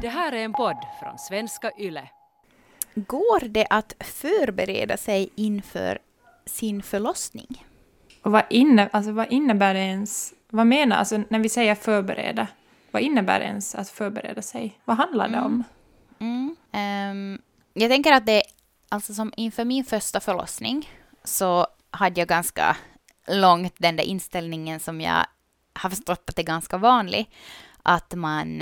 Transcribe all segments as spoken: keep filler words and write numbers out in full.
Det här är en podd från Svenska Yle. Går det att förbereda sig inför sin förlossning? Och vad, inne, alltså vad innebär det ens? Vad menar alltså när vi säger förbereda? Vad innebär det ens att förbereda sig? Vad handlar det om? Mm. Mm. Um, jag tänker att det alltså som inför min första förlossning så hade jag ganska långt den där inställningen som jag har förstått att det är ganska vanlig. Att man,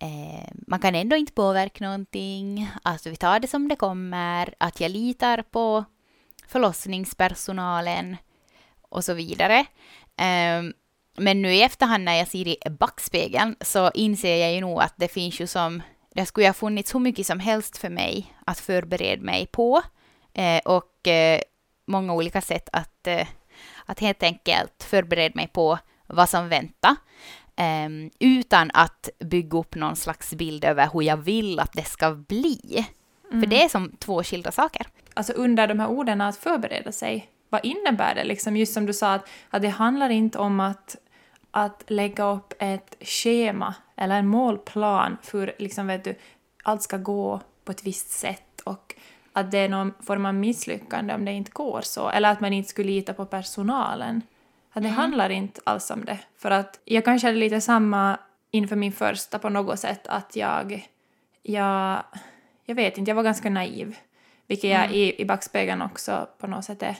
eh, man kan ändå inte påverka någonting. Alltså vi tar det som det kommer. Att jag litar på förlossningspersonalen och så vidare. Eh, men nu i efterhand när jag ser i backspegeln så inser jag ju nog att det finns ju som... Det skulle ha funnits så mycket som helst för mig att förbereda mig på. Eh, och eh, många olika sätt att, eh, att helt enkelt förbereda mig på vad som väntar. Um, utan att bygga upp någon slags bild över hur jag vill att det ska bli. Mm. För det är som två skilda saker. Alltså under de här orden att förbereda sig, vad innebär det? Liksom just som du sa, att, att det handlar inte om att, att lägga upp ett schema eller en målplan för liksom, vet du, allt ska gå på ett visst sätt och att det är någon form av misslyckande om det inte går så. Eller att man inte skulle lita på personalen. Att det mm. handlar inte alls om det. För att jag kanske hade lite samma inför min första på något sätt. Att jag, jag, jag vet inte, jag var ganska naiv. Vilket mm. jag i, i backspegeln också på något sätt är. Nej,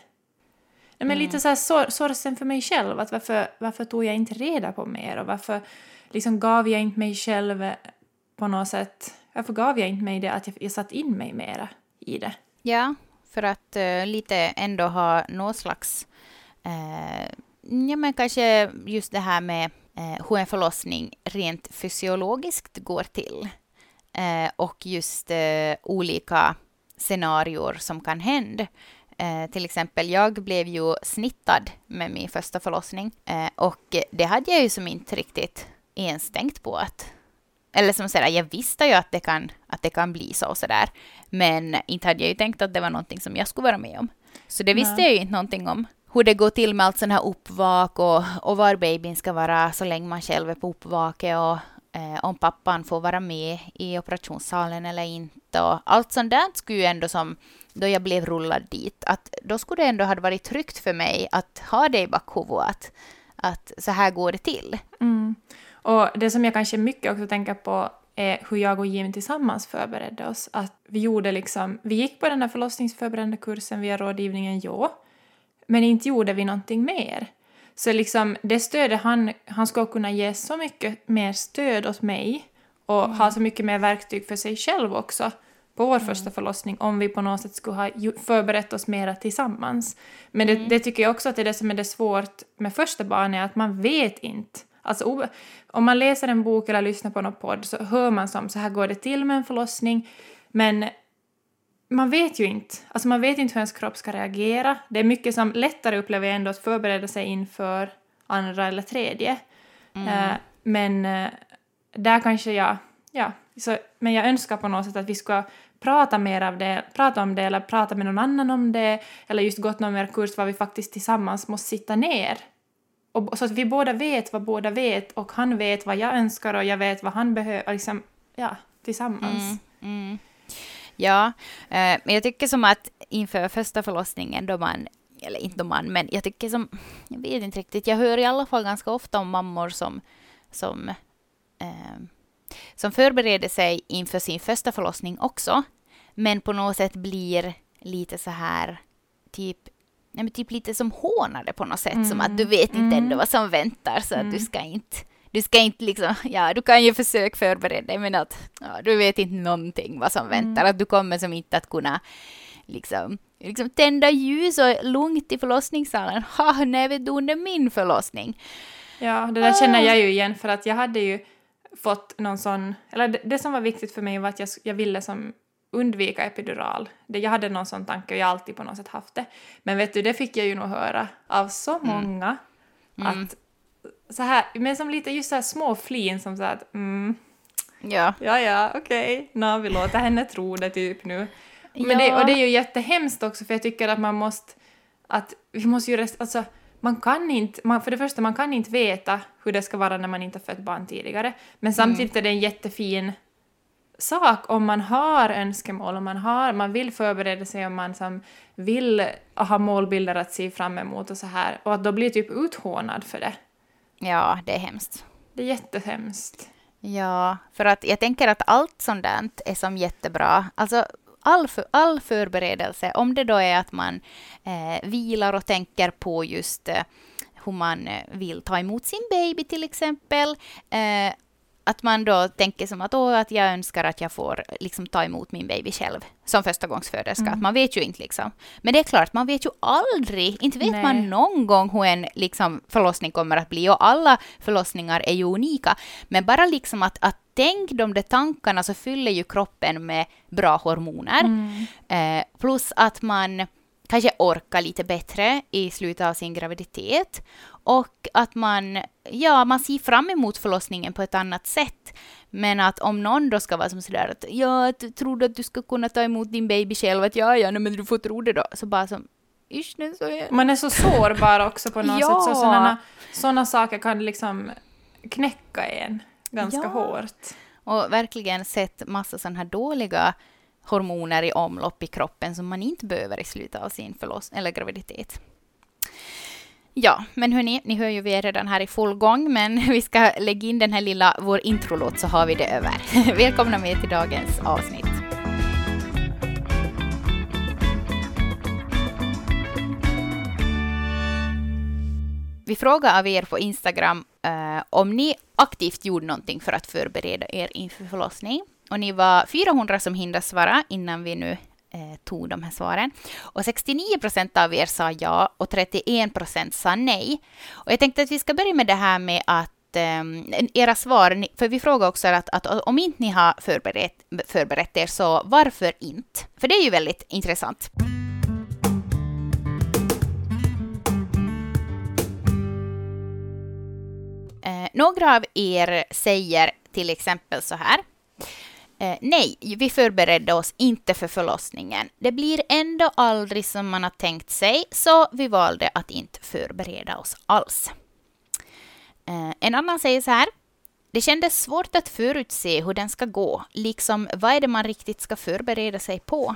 men mm. lite så här sor, sorsen för mig själv. Att varför, varför tog jag inte reda på mer? Och varför liksom gav jag inte mig själv på något sätt? Varför gav jag inte mig det? Att jag, jag satt in mig mera i det. Ja, för att uh, lite ändå ha någon slags... Uh, Ja, men kanske just det här med eh, hur en förlossning rent fysiologiskt går till. Eh, och just eh, olika scenarier som kan hända. Eh, till exempel, jag blev ju snittad med min första förlossning. Eh, och det hade jag ju som inte riktigt ens tänkt på. Att, eller som sådär, jag visste ju att det kan, att det kan bli så och sådär. Men inte hade jag ju tänkt att det var någonting som jag skulle vara med om. Så det visste Nej. jag ju inte någonting om. Hur det går till med allt sån här uppvak och, och var babyn ska vara så länge man själv är på uppvaket och eh, om pappan får vara med i operationssalen eller inte. Och allt sånt där skulle ju ändå som då jag blev rullad dit, att då skulle det ändå ha varit tryggt för mig att ha det i bakhuvudet, att, att så här går det till. Mm. Och det som jag kanske mycket också tänker på är hur jag och Jim tillsammans förberedde oss. Att vi gjorde liksom, vi gick på den här förlossningsförberedande kursen via rådgivningen, ja. Men inte gjorde vi någonting mer. Så liksom det stödet han, han ska kunna ge så mycket mer stöd åt mig. Och mm. ha så mycket mer verktyg för sig själv också. På vår mm. första förlossning. Om vi på något sätt skulle ha förberett oss mera tillsammans. Men det, mm. det tycker jag också att det är det som är det svårt med första barn. Är att man vet inte. Alltså om man läser en bok eller lyssnar på någon podd. Så hör man som så här går det till med en förlossning. Men... Man vet ju inte. Alltså man vet inte hur ens kropp ska reagera. Det är mycket som lättare upplever ändå att förbereda sig inför andra eller tredje. Mm. Uh, men uh, där kanske jag... Ja, så, men jag önskar på något sätt att vi ska prata mer av det. Prata om det eller prata med någon annan om det. Eller just gått någon mer kurs var vi faktiskt tillsammans måste sitta ner. Och, så att vi båda vet vad båda vet. Och han vet vad jag önskar och jag vet vad han behöver. Liksom, ja, tillsammans. Mm. Mm. Ja, eh, men jag tycker som att inför första förlossningen då man, eller inte då man, men jag tycker som, jag vet inte riktigt, jag hör i alla fall ganska ofta om mammor som, som, eh, som förbereder sig inför sin första förlossning också, men på något sätt blir lite så här, typ, nej men typ lite som hånade på något sätt, mm. som att du vet inte mm. ändå vad som väntar så mm. att du ska inte... Du ska inte liksom, ja du kan ju försöka förbereda dig men att ja, du vet inte någonting vad som väntar. Mm. Att du kommer som inte att kunna liksom, liksom tända ljus och lugnt i förlossningssalen. Ha, när vet du under min förlossning? Ja, det där känner jag ju igen för att jag hade ju fått någon sån, eller det, det som var viktigt för mig var att jag, jag ville som undvika epidural. Det, jag hade någon sån tanke och jag alltid på något sätt haft det. Men vet du, det fick jag ju nog höra av så många mm. Mm. att så här, men som lite just så här små flin som så här att, mm, ja, ja, ja okej, okay. Nå, vi låter henne tro det typ nu. Men ja. det, och det är ju jättehemskt också för jag tycker att man måste, att vi måste ju, rest, alltså man kan inte, man, för det första man kan inte veta hur det ska vara när man inte har fött barn tidigare. Men samtidigt mm. är det en jättefin sak om man har önskemål, om man har, man vill förbereda sig, om man som vill ha målbilder att se fram emot och så här, och att då blir typ uthånad för det. Ja, det är hemskt. Det är jättehemskt. Ja, för att jag tänker att allt sådant är som jättebra. Alltså all, för, all förberedelse, om det då är att man eh, vilar och tänker på just eh, hur man vill ta emot sin baby till exempel. Eh, att man då tänker som att, åh, att jag önskar att jag får liksom ta emot min baby själv som förstagångsföderska. Mm. Att man vet ju inte liksom. Men det är klart, man vet ju aldrig. Inte vet Nej. man någon gång hur en liksom, förlossning kommer att bli. Och alla förlossningar är ju unika. Men bara liksom att, att tänk de där tankarna, så fyller ju kroppen med bra hormoner. Mm. Eh, plus att man kanske orkar lite bättre i slutet av sin graviditet. Och att man, ja, man ser fram emot förlossningen på ett annat sätt. Men att om någon då ska vara som sådär att jag trodde att du ska kunna ta emot din baby själv. Att ja, ja, men du får tro det då. Så bara som, isch nu så är... Man är så sårbar också på något ja. sätt. Så sådana, sådana saker kan liksom knäcka en ganska ja. hårt. Och verkligen sett massa sådana här dåliga hormoner i omlopp i kroppen som man inte behöver i slutet av sin förlossning eller graviditet. Ja, men hörni, ni hör ju vi är redan här i full gång, men vi ska lägga in den här lilla vår introlåt så har vi det över. Välkomna med till dagens avsnitt. Vi frågar av er på Instagram eh, om ni aktivt gjorde någonting för att förbereda er inför förlossning. Och ni var fyrahundra som hindrade svara innan vi nu eh, tog de här svaren. Och sextionio procent av er sa ja och trettioen procent sa nej. Och jag tänkte att vi ska börja med det här med att eh, era svar. För vi frågar också att, att om inte ni har förberett, förberett er, så varför inte? För det är ju väldigt intressant. Eh, några av er säger till exempel så här. Eh, nej, vi förberedde oss inte för förlossningen. Det blir ändå aldrig som man har tänkt sig, så vi valde att inte förbereda oss alls. Eh, en annan säger så här. Det kändes svårt att förutse hur den ska gå, liksom vad är det man riktigt ska förbereda sig på.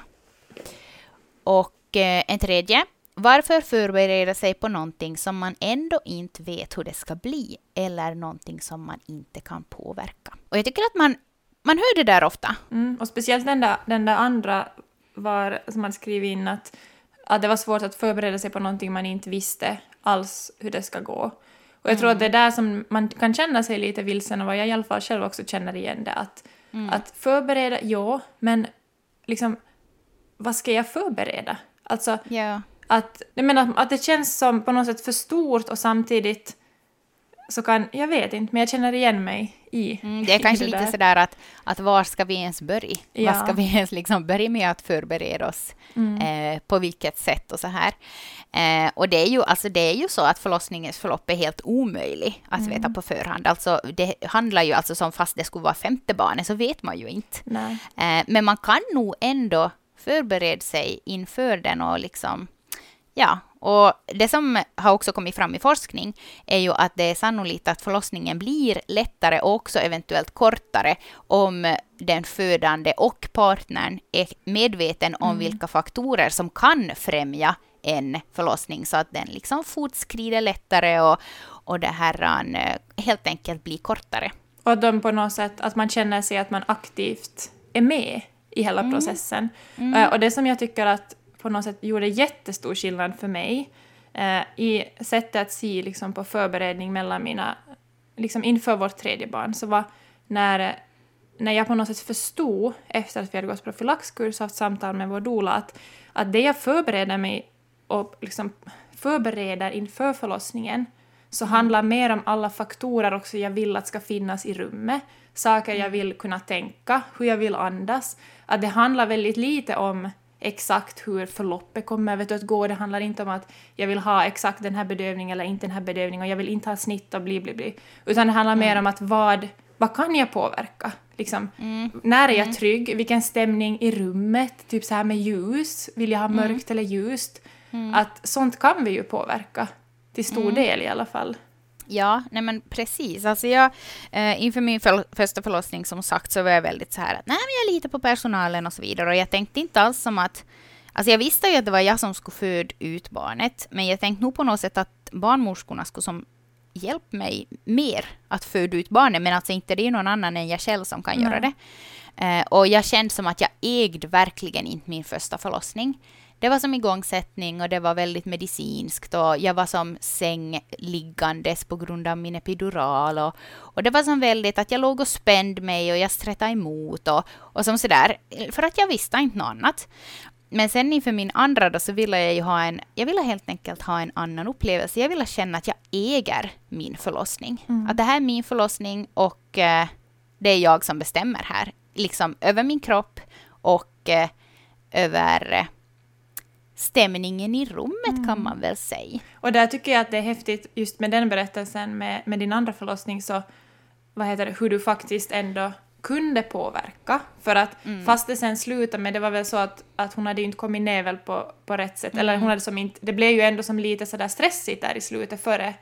Och eh, en tredje. Varför förbereda sig på någonting som man ändå inte vet hur det ska bli, eller någonting som man inte kan påverka. Och jag tycker att man Man hör det där ofta. Mm, och speciellt den där, den där andra var, som man skrev in att, att det var svårt att förbereda sig på någonting man inte visste alls hur det ska gå. Och jag mm. tror att det är där som man kan känna sig lite vilsen, och vad jag i alla fall själv också känner igen det. Att, mm. att förbereda, ja, men liksom, vad ska jag förbereda? Alltså, yeah. att, jag menar, att det känns som på något sätt för stort, och samtidigt så kan, jag vet inte, men jag känner igen mig i mm, det är kanske det lite där. Sådär att, att var ska vi ens börja? Ja. Var ska vi ens liksom börja med att förbereda oss? Mm. Eh, på vilket sätt och så här. Eh, och det är, ju, alltså det är ju så att förlossningens förlopp är helt omöjlig att mm. veta på förhand. Alltså det handlar ju alltså som fast det skulle vara femte barnet, så vet man ju inte. Eh, men man kan nog ändå förbereda sig inför den och liksom, ja. Och det som har också kommit fram i forskning är ju att det är sannolikt att förlossningen blir lättare och också eventuellt kortare om den födande och partnern är medveten om mm. vilka faktorer som kan främja en förlossning, så att den liksom fortskrider lättare och, och det här helt enkelt blir kortare. Och de på något sätt att man känner sig att man aktivt är med i hela mm. processen. Mm. Och det som jag tycker att på något sätt gjorde jättestor skillnad för mig eh, i sättet att se liksom, på förberedning mellan mina, liksom inför vårt tredje barn, så var när, när jag på något sätt förstod efter att vi hade gått prophylaxkurs och haft samtal med vår doula att, att det jag förbereder mig och liksom förbereder inför förlossningen så handlar mer om alla faktorer också jag vill att ska finnas i rummet, saker jag vill kunna tänka, hur jag vill andas, att det handlar väldigt lite om exakt hur förloppet kommer vet du, att gå. Det handlar inte om att jag vill ha exakt den här bedövningen eller inte den här bedövningen, och jag vill inte ha snitt och bli bli bli. Utan det handlar mm. mer om att vad, vad kan jag påverka? Liksom, mm. när är jag trygg? Vilken stämning i rummet? Typ så här med ljus. Vill jag ha mörkt mm. eller ljust? Mm. Att sånt kan vi ju påverka. Till stor mm. del i alla fall. Ja, nej men precis. Alltså jag, eh, inför min föl- första förlossning som sagt så var jag väldigt så här att nej men jag litar på personalen och så vidare. Och jag tänkte inte alls som att, alltså jag visste ju att det var jag som skulle föda ut barnet. Men jag tänkte nog på något sätt att barnmorskorna skulle som hjälpa mig mer att föda ut barnet. Men alltså inte det är någon annan än jag själv som kan nej. göra det. Eh, och jag kände som att jag ägde verkligen inte min första förlossning. Det var som igångsättning och det var väldigt medicinskt och jag var som sängliggandes på grund av min epidural och, och det var som väldigt att jag låg och spände mig och jag strättade emot och, och som sådär för att jag visste inte något annat. Men sen inför min andra då så ville jag ju ha en, jag ville helt enkelt ha en annan upplevelse. Jag ville känna att jag äger min förlossning. Mm. Att det här är min förlossning och eh, det är jag som bestämmer här. Liksom över min kropp och eh, över... Eh, stämningen i rummet mm. kan man väl säga. Och där tycker jag att det är häftigt just med den berättelsen med, med din andra förlossning så, vad heter det, hur du faktiskt ändå kunde påverka för att mm. fast det sen slutade med det var väl så att, att hon hade ju inte kommit ner väl på, på rätt sätt mm. eller hon hade som inte, det blev ju ändå som lite sådär stressigt där i slutet före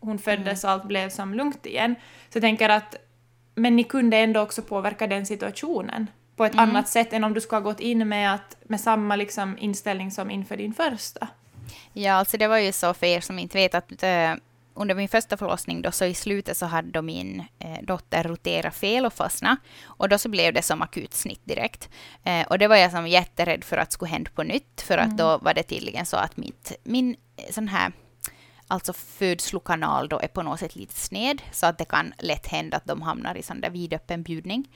hon föddes mm. och allt blev som lugnt igen. Så jag tänker att men ni kunde ändå också påverka den situationen på ett mm. annat sätt än om du ska ha gått in med, att, med samma liksom inställning som inför din första. Ja, alltså det var ju så för er som inte vet att eh, under min första förlossning då så i slutet så hade min eh, dotter roterat fel och fastnat. Och då så blev det som akut snitt direkt. Eh, och det var jag som jätterädd för att skulle hända på nytt. För att mm. då var det tydligen så att mitt, min sån här... Alltså födslokanal då är på något sätt lite sned så att det kan lätt hända att de hamnar i sån där vidöppen bjudning.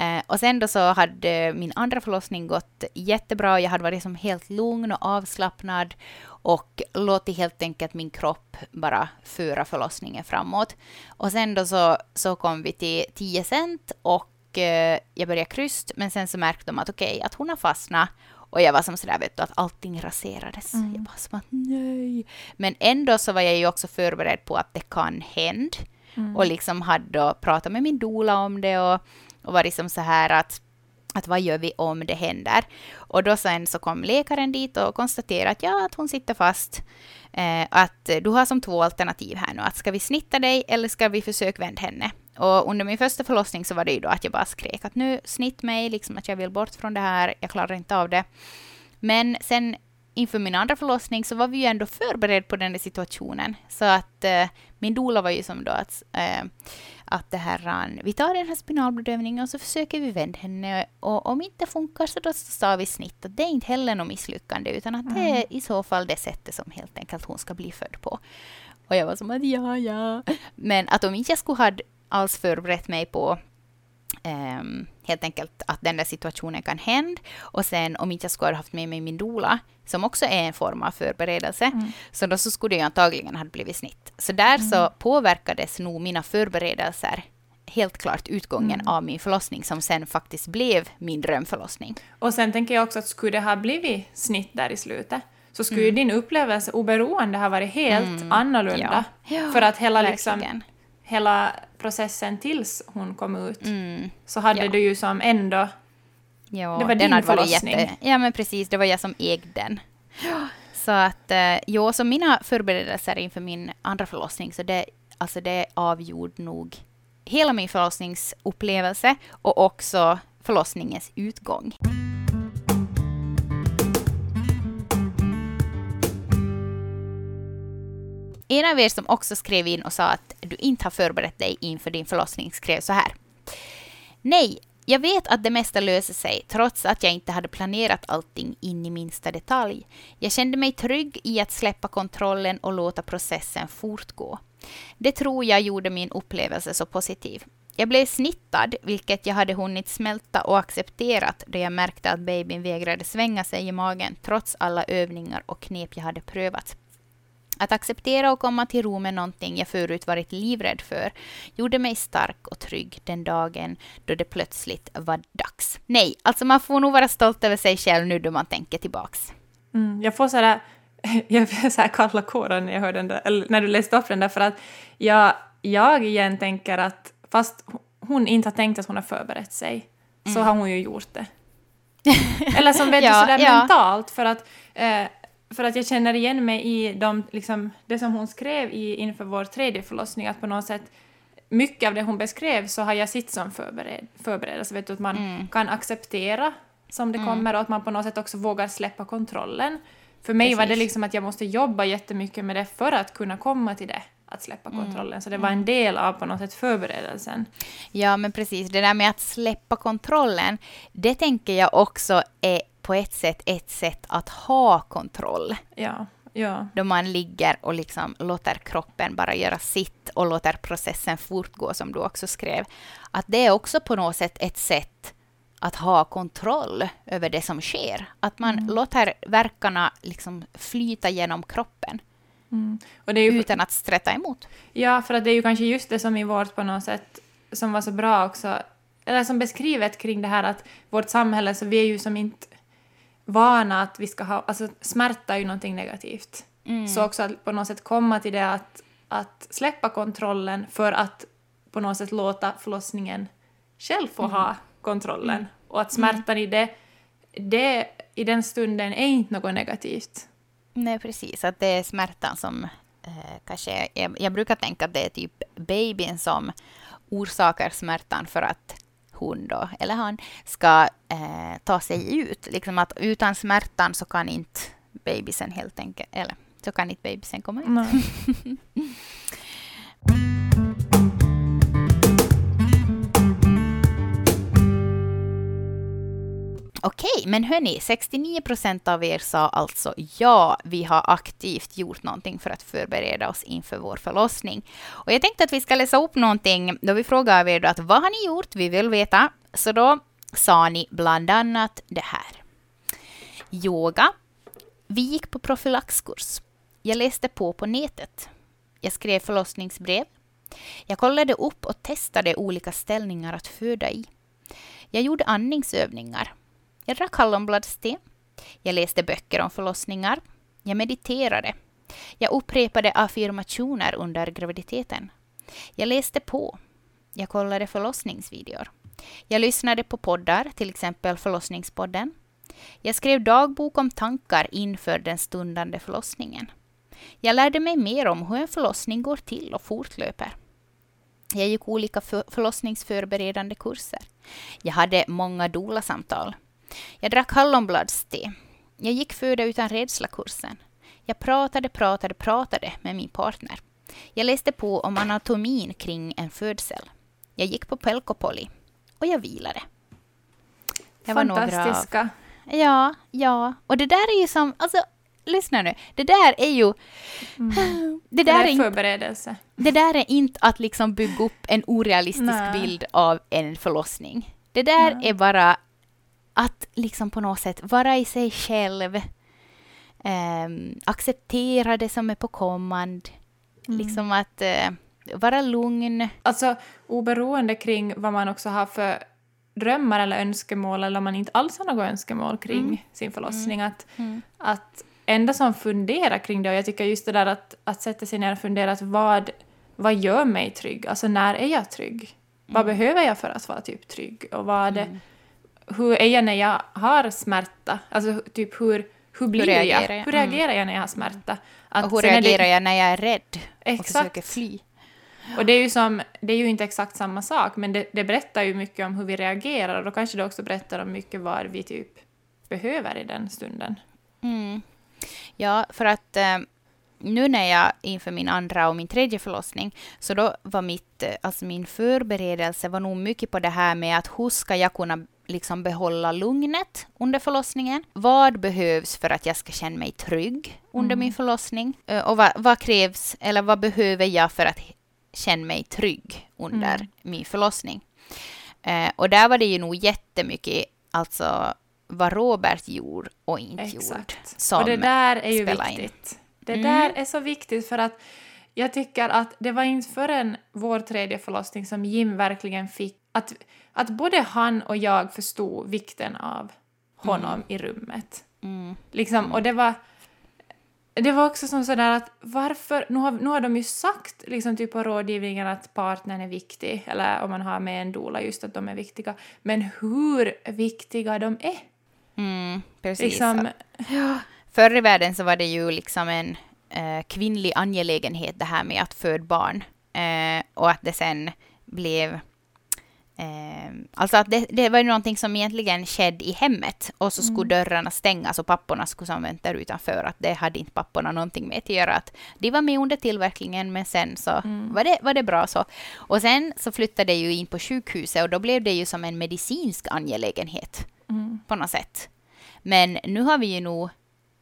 Eh, och sen då så hade min andra förlossning gått jättebra. Jag hade varit som helt lugn och avslappnad och låtit helt enkelt min kropp bara föra förlossningen framåt. Och sen då så, så kom vi till tio cent och eh, jag började kryst men sen så märkte de att okej, okay, att hon har fastnat. Och jag var som sådär, vet du, att allting raserades. Mm. Jag var som att nej. Men ändå så var jag ju också förberedd på att det kan hända. Mm. Och liksom hade pratat med min doula om det. Och, och var liksom så här att, att vad gör vi om det händer? Och då sen så kom läkaren dit och konstaterade att ja, att hon sitter fast. Eh, att du har som två alternativ här nu. Att ska vi snitta dig eller ska vi försöka vända henne? Och under min första förlossning så var det ju då att jag bara skrek att nu snitt mig, liksom att jag vill bort från det här, jag klarar inte av det. Men sen inför min andra förlossning så var vi ju ändå förberedda på den här situationen. Så att eh, min doula var ju som då att, eh, att det här ran, vi tar den här spinalblodövningen och så försöker vi vända henne. Och om inte funkar så då sa vi snitt. Och det är inte heller något misslyckande utan att det är mm. i så fall det sättet som helt enkelt hon ska bli född på. Och jag var som att ja, ja. Men att om inte jag skulle ha alls förberett mig på um, helt enkelt att den där situationen kan hända. Och sen om inte jag skulle ha haft med mig min doula, som också är en form av förberedelse, mm. så då så skulle jag antagligen ha blivit snitt. Så där mm. så påverkades nog mina förberedelser helt klart utgången mm. av min förlossning som sen faktiskt blev min drömförlossning. Och sen tänker jag också att skulle det ha blivit snitt där i slutet så skulle mm. din upplevelse oberoende ha varit helt mm. annorlunda. Ja. Ja, för att hela liksom... Verkligen. Hela processen tills hon kom ut mm. så hade ja. du ju som ändå ja, det var din hade förlossning. Jätte, ja men precis, det var jag som ägde den. Ja. Så att ja, så mina förberedelser inför min andra förlossning så det, alltså det avgjorde nog hela min förlossningsupplevelse och också förlossningens utgång. En av er som också skrev in och sa att du inte har förberett dig inför din förlossning skrev så här. Nej, jag vet att det mesta löser sig trots att jag inte hade planerat allting in i minsta detalj. Jag kände mig trygg i att släppa kontrollen och låta processen fortgå. Det tror jag gjorde min upplevelse så positiv. Jag blev snittad, vilket jag hade hunnit smälta och accepterat då jag märkte att babyn vägrade svänga sig i magen trots alla övningar och knep jag hade prövat. Att acceptera och komma till ro med någonting jag förut varit livrädd för gjorde mig stark och trygg den dagen då det plötsligt var dags. Nej, alltså man får nog vara stolt över sig själv nu då man tänker tillbaks. Mm, jag får så här, jag får så här kalla kårar när jag hör den där, eller när du läste upp den där för att jag, jag igen tänker att fast hon inte har tänkt att hon har förberett sig mm. så har hon ju gjort det. Eller som vet ja, du sådär ja. mentalt för att eh, För att jag känner igen mig i de, liksom, det som hon skrev i, inför vår tredje förlossning. Att på något sätt, mycket av det hon beskrev så har jag sitt som förbered, förberedelse. Vet du, att man mm. kan acceptera som det mm. kommer. Och att man på något sätt också vågar släppa kontrollen. För mig Precis. Var det liksom att jag måste jobba jättemycket med det för att kunna komma till det. Att släppa kontrollen. Mm. Så det var en del av på något sätt förberedelsen. Ja, men precis. Det där med att släppa kontrollen. Det tänker jag också är på ett sätt ett sätt att ha kontroll. Ja, ja. Då man ligger och liksom låter kroppen bara göra sitt. Och låter processen fortgå som du också skrev. Att det är också på något sätt ett sätt att ha kontroll över det som sker. Att man mm. låter verkarna liksom flyta genom kroppen. Mm. Och det är ju, utan att strätta emot. Ja, för att det är ju kanske just det som i vårt på något sätt som var så bra också, eller som beskrivet kring det här att vårt samhälle, så vi är ju som inte vana att vi ska ha, alltså smärta är ju någonting negativt. Mm. Så också att på något sätt komma till det att, att släppa kontrollen för att på något sätt låta förlossningen själv få mm. ha kontrollen. Mm. Och att smärtan mm. i det, det i den stunden är inte något negativt. Nej, precis. Att det är smärtan som eh, kanske... Jag, jag brukar tänka att det är typ babyn som orsakar smärtan för att hon då, eller han, ska eh, ta sig ut. Liksom att utan smärtan så kan inte babysen helt enkelt... Eller så kan inte babysen komma ut. Nej. Okej, men hörni, sextionio procent av er sa alltså ja, vi har aktivt gjort någonting för att förbereda oss inför vår förlossning. Och jag tänkte att vi ska läsa upp någonting då vi frågar er då att vad har ni gjort, vi vill veta. Så då sa ni bland annat det här. Yoga. Vi gick på prophylaxkurs. Jag läste på på nätet. Jag skrev förlossningsbrev. Jag kollade upp och testade olika ställningar att föda i. Jag gjorde andningsövningar. Jag drack hallonbladste. Jag läste böcker om förlossningar. Jag mediterade. Jag upprepade affirmationer under graviditeten. Jag läste på. Jag kollade förlossningsvideor. Jag lyssnade på poddar, till exempel förlossningspodden. Jag skrev dagbok om tankar inför den stundande förlossningen. Jag lärde mig mer om hur en förlossning går till och fortlöper. Jag gick olika förlossningsförberedande kurser. Jag hade många doula-samtal. Jag drack hallonbladste. Jag gick föda utan rädsla-kursen. Jag pratade, pratade, pratade med min partner. Jag läste på om anatomin kring en födsel. Jag gick på Pelkopoli. Och jag vilade. Det var fantastiska. Några av... Ja, ja. Och det där är ju som... Alltså, lyssna nu. Det där är ju... Mm. Det där det är, är inte, förberedelse. Det där är inte att liksom bygga upp en orealistisk Nej. Bild av en förlossning. Det där Nej. Är bara... Att liksom på något sätt vara i sig själv. Eh, acceptera det som är på kommand. Mm. Liksom att eh, vara lugn. Alltså oberoende kring vad man också har för drömmar eller önskemål. Eller om man inte alls har något önskemål kring mm. sin förlossning. Mm. Att, mm. att enda som funderar kring det. Och jag tycker just det där att, att sätta sig ner och fundera. Att vad, vad gör mig trygg? Alltså när är jag trygg? Mm. Vad behöver jag för att vara typ trygg? Och vad är det... Mm. Hur är jag när jag har smärta? Alltså typ hur, hur blir hur jag? jag? Hur reagerar mm. jag när jag har smärta? Att och hur reagerar det... jag när jag är rädd? Exakt. Och försöker fly? Och det är ju, som, det är ju inte exakt samma sak. Men det, det berättar ju mycket om hur vi reagerar. Och då kanske det också berättar om mycket vad vi typ behöver i den stunden. Mm. Ja, för att... Äh... Nu när jag inför min andra och min tredje förlossning så då var mitt, alltså min förberedelse var nog mycket på det här med att hur ska jag kunna liksom behålla lugnet under förlossningen? Vad behövs för att jag ska känna mig trygg under mm. min förlossning? Och vad, vad krävs eller vad behöver jag för att känna mig trygg under mm. min förlossning? Och där var det ju nog jättemycket alltså vad Robert gjorde och inte gjorde som och det där är ju viktigt. In. Det mm. där är så viktigt för att jag tycker att det var inte förrän vår tredje förlossning som Jim verkligen fick att, att både han och jag förstod vikten av honom mm. i rummet. Mm. Liksom, och det var det var också som sådär att varför, nu har, nu har de ju sagt liksom typ på rådgivningen att partnern är viktig eller om man har med en doula just att de är viktiga, men hur viktiga de är. Mm, precis. Liksom, ja. förr i världen så var det ju liksom en eh, kvinnlig angelägenhet det här med att föda barn. Eh, och att det sen blev... Eh, alltså att det, det var ju någonting som egentligen skedde i hemmet. Och så skulle mm. dörrarna stängas och papporna skulle som vänta utanför. Att det hade inte papporna någonting med att göra. Att de var med under tillverkningen, men sen så mm. var, det, var det bra så. Och sen så flyttade det ju in på sjukhuset. Och då blev det ju som en medicinsk angelägenhet. Mm. På något sätt. Men nu har vi ju nog...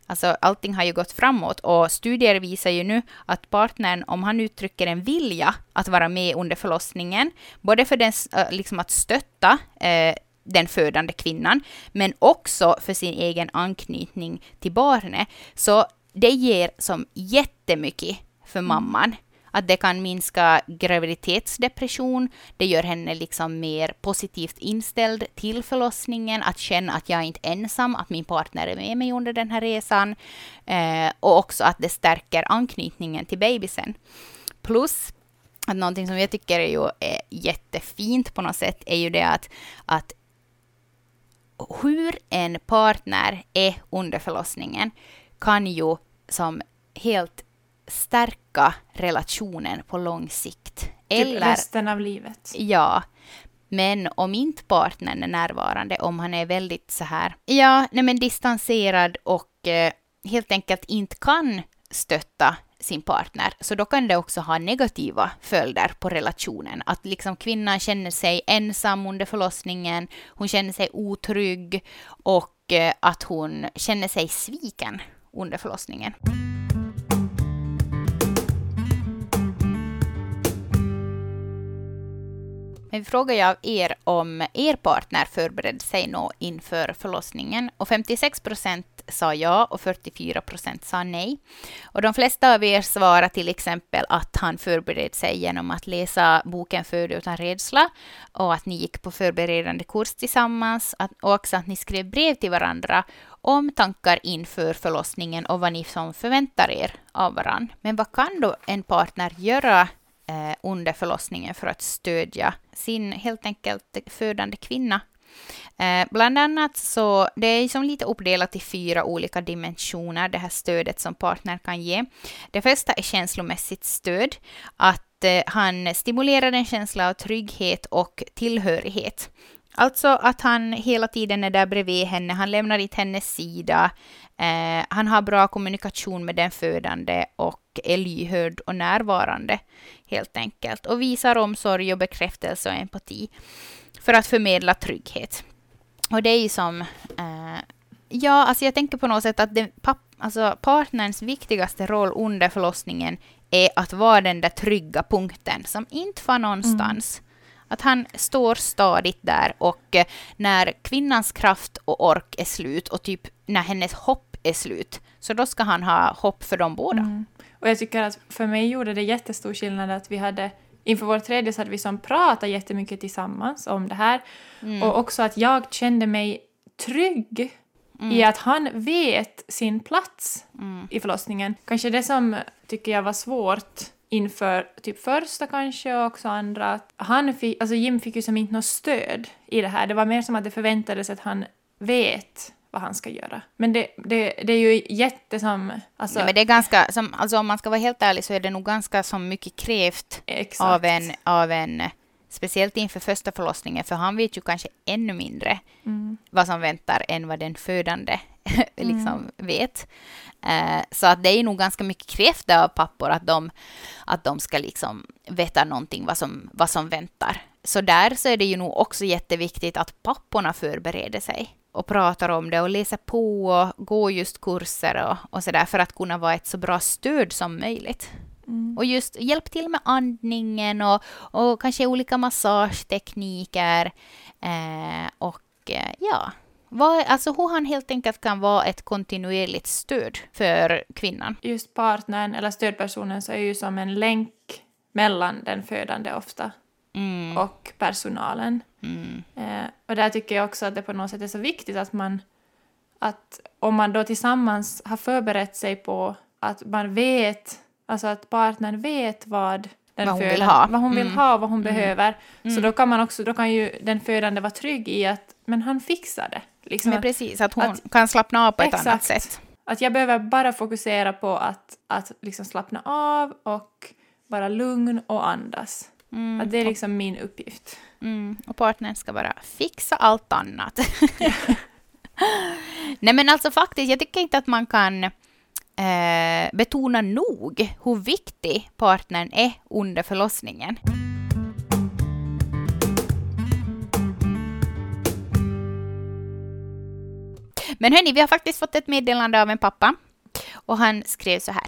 Alltså allting har ju gått framåt och studier visar ju nu att partnern, om han uttrycker en vilja att vara med under förlossningen, både för den, liksom att stötta eh, den födande kvinnan, men också för sin egen anknytning till barnet, så det ger som jättemycket för mamman. Att det kan minska graviditetsdepression. Det gör henne liksom mer positivt inställd till förlossningen. Att känna att jag inte är ensam. Att min partner är med mig under den här resan. Eh, och också att det stärker anknytningen till babysen. Plus att någonting som jag tycker är, ju är jättefint på något sätt är ju det att, att hur en partner är under förlossningen kan ju som helt stärka relationen på lång sikt. Eller typ resten av livet. Ja. Men om inte partnern är närvarande, om han är väldigt så här, ja, nej men distanserad och eh, helt enkelt inte kan stötta sin partner, så då kan det också ha negativa följder på relationen. Att liksom kvinnan känner sig ensam under förlossningen, hon känner sig otrygg och eh, att hon känner sig sviken under förlossningen. Men vi frågar ju av er om er partner förberedde sig nå inför förlossningen. Och femtiosex procent sa ja och fyrtiofyra procent sa nej. Och de flesta av er svarar till exempel att han förberedde sig genom att läsa boken Föda utan rädsla. Och att ni gick på förberedande kurs tillsammans. Och också att ni skrev brev till varandra om tankar inför förlossningen och vad ni som förväntar er av varandra. Men vad kan då en partner göra under förlossningen för att stödja sin helt enkelt födande kvinna? Eh, bland annat så det är som lite uppdelat i fyra olika dimensioner, det här stödet som partner kan ge. Det första är känslomässigt stöd, att eh, han stimulerar en känsla av trygghet och tillhörighet. Alltså att han hela tiden är där bredvid henne, han lämnar inte hennes sida, eh, han har bra kommunikation med den födande och är lyhörd och närvarande helt enkelt. Och visar omsorg och bekräftelse och empati för att förmedla trygghet. Och det är ju som, eh, ja alltså jag tänker på något sätt att det, papp, alltså partnerns viktigaste roll under förlossningen är att vara den där trygga punkten som inte var någonstans. Mm. Att han står stadigt där och när kvinnans kraft och ork är slut och typ när hennes hopp är slut, så då ska han ha hopp för dem båda. Mm. Och jag tycker att för mig gjorde det jättestor skillnad att vi hade, inför vår tredje så hade vi som pratat jättemycket tillsammans om det här. Mm. Och också att jag kände mig trygg mm. i att han vet sin plats mm. i förlossningen. Kanske det som tycker jag var svårt inför typ första kanske och också andra. Han fick, alltså Jim fick ju som inte något stöd i det här. Det var mer som att det förväntades att han vet vad han ska göra. Men det, det, det är ju jättesom... Alltså, nej, men det är ganska, som, alltså om man ska vara helt ärlig så är det nog ganska som mycket krävt av en, av en... Speciellt inför första förlossningen, för han vet ju kanske ännu mindre mm. vad som väntar än vad den födande liksom mm. vet. Eh, så att det är nog ganska mycket krävt av pappor att de, att de ska liksom veta någonting vad som, vad som väntar. Så där så är det ju nog också jätteviktigt att papporna förbereder sig och pratar om det och läser på och går just kurser och, och sådär för att kunna vara ett så bra stöd som möjligt. Mm. Och just hjälp till med andningen och, och kanske olika massagetekniker. Eh, och eh, ja, vad, alltså hur han helt enkelt kan vara ett kontinuerligt stöd för kvinnan. Just partnern eller stödpersonen så är ju som en länk mellan den födande ofta mm. och personalen. Mm. Eh, och där tycker jag också att det på något sätt är så viktigt att man, att om man då tillsammans har förberett sig på att man vet... Alltså att partnern vet vad den vad hon födande, vill ha, vad hon, vill mm. ha, vad hon mm. behöver. Mm. Så då kan man också, då kan ju den födande vara trygg i att men han fixar det. Liksom men att, precis, att hon att, kan slappna av på ett exakt, annat sätt. Att jag behöver bara fokusera på att, att liksom slappna av och vara lugn och andas. Mm. Att det är liksom min uppgift. Mm. Och partnern ska bara fixa allt annat. Nej, men alltså faktiskt, jag tycker inte att man kan eh, betona nog hur viktig partnern är under förlossningen. Men hörni, vi har faktiskt fått ett meddelande av en pappa och han skrev så här.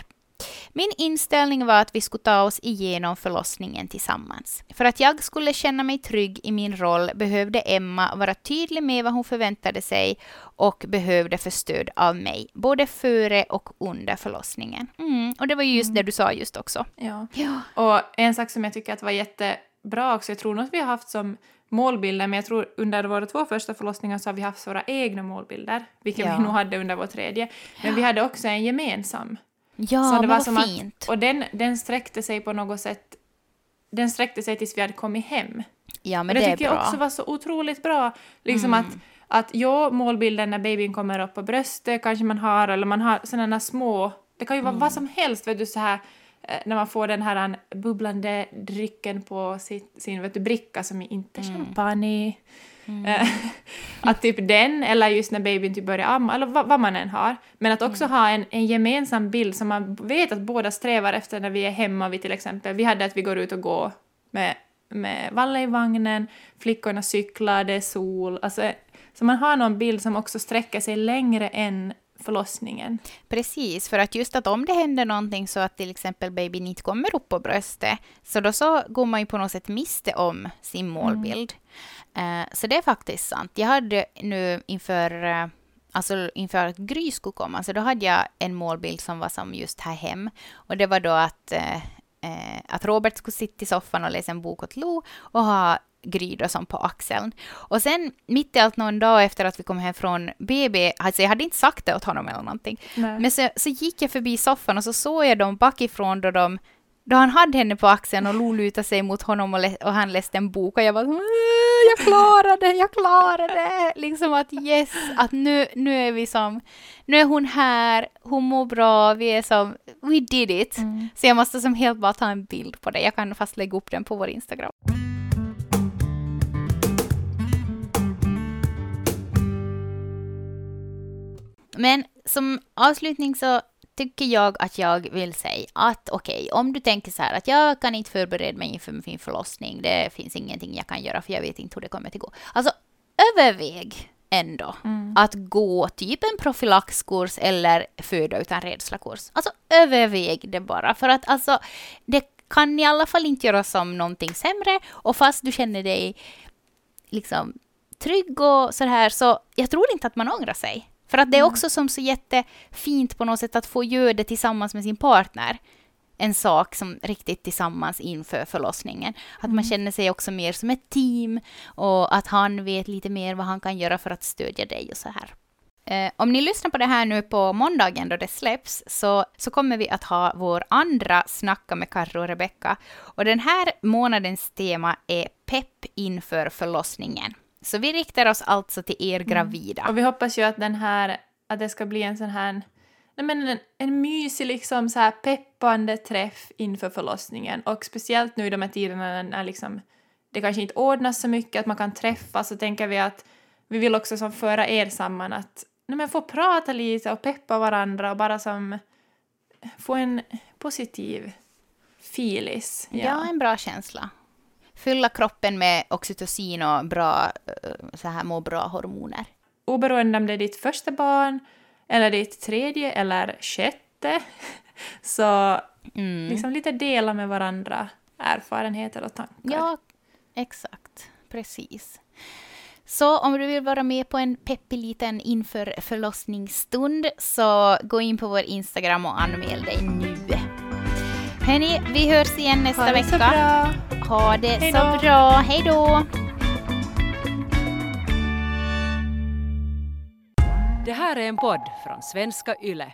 Min inställning var att vi skulle ta oss igenom förlossningen tillsammans. För att jag skulle känna mig trygg i min roll behövde Emma vara tydlig med vad hon förväntade sig och behövde för stöd av mig. Både före och under förlossningen. Mm, och det var ju just mm. det du sa just också. Ja. ja, och en sak som jag tycker att var jättebra också. Jag tror nog att vi har haft som målbilder, men jag tror under våra två första förlossningar så har vi haft våra egna målbilder. Vilket ja. vi nog hade under vår tredje. Men vi hade också en gemensam. Ja, så det var som fint. Att, och den, den sträckte sig på något sätt, den sträckte sig tills vi hade kommit hem. Ja, men och det, det tycker jag också var så otroligt bra. Liksom mm. att, att ja, målbilden när babyn kommer upp på bröstet kanske man har, eller man har sådana små, det kan ju vara mm. vad som helst, vet du, så här när man får den här en, bubblande drycken på sitt, sin, vet du, bricka som är inte mm. champagne. Mm. att typ den, eller just när babyn typ börjar amma, eller vad, vad man än har, men att också mm. ha en, en gemensam bild som man vet att båda strävar efter när vi är hemma. Vi till exempel, vi hade att vi går ut och går med, med Valle i vagnen, flickorna cyklar, det är sol, alltså, så man har någon bild som också sträcker sig längre än förlossningen. Precis, för att just att om det händer någonting så att till exempel babyn inte kommer upp på bröstet, så då så går man ju på något sätt miste om sin målbild. Mm. Uh, så det är faktiskt sant. Jag hade nu inför uh, alltså inför att Gry skulle komma, så då hade jag en målbild som var som just här hem, och det var då att uh, uh, att Robert skulle sitta i soffan och läsa en bok åt Lo och ha Gry som på axeln. Och sen mitt i allt någon dag efter att vi kom hem från B B, alltså jag hade inte sagt det åt honom eller någonting. Nej. Men så, så gick jag förbi soffan och så såg jag dem bakifrån då, de, då han hade henne på axeln och Lo lutade sig mot honom och, lä- och han läste en bok och jag var jag klarade det, jag klarade det. Liksom att yes, att nu, nu är vi som, nu är hon här, hon mår bra, vi är som, we did it. Mm. Så jag måste som helt bara ta en bild på det. Jag kan fast lägga upp den på vår Instagram. Men som avslutning så tycker jag att jag vill säga att okej, okay, om du tänker så här att jag kan inte förbereda mig inför min förlossning, det finns ingenting jag kan göra för jag vet inte hur det kommer att gå. Alltså överväg ändå mm. att gå typ en prophylaxkurs eller föda utan rädsla-kurs. Alltså överväg det bara, för att alltså det kan i alla fall inte göra som någonting sämre, och fast du känner dig liksom trygg och så här, så jag tror inte att man ångrar sig. För att det är också som så jättefint på något sätt att få göra det tillsammans med sin partner. En sak som riktigt tillsammans inför förlossningen. Att mm. man känner sig också mer som ett team. Och att han vet lite mer vad han kan göra för att stödja dig och så här. Eh, om ni lyssnar på det här nu på måndagen då det släpps. Så, så kommer vi att ha vår andra snacka med Carro och Rebecka. Och den här månadens tema är pepp inför förlossningen. Så vi riktar oss alltså till er gravida. Mm. Och vi hoppas ju att den här, att det ska bli en sån här, nej men en, en mysig liksom så här peppande träff inför förlossningen. Och speciellt nu i de här tiderna när liksom, det kanske inte ordnas så mycket att man kan träffas, så tänker vi att vi vill också som föra er samman att nej men få prata lite och peppa varandra och bara som få en positiv filis. Ja, ja en bra känsla. Fylla kroppen med oxytocin och bra, så här, må bra hormoner. Oberoende om det är ditt första barn eller ditt tredje eller sjätte. Så mm. liksom lite dela med varandra erfarenheter och tankar. Ja, exakt. Precis. Så om du vill vara med på en peppig liten inför förlossningsstund så gå in på vår Instagram och anmäl dig nu. Hörni, vi hörs igen nästa ha vecka. Bra. Ha det Hej så då. bra. Hej då! Det här är en podd från Svenska Yle.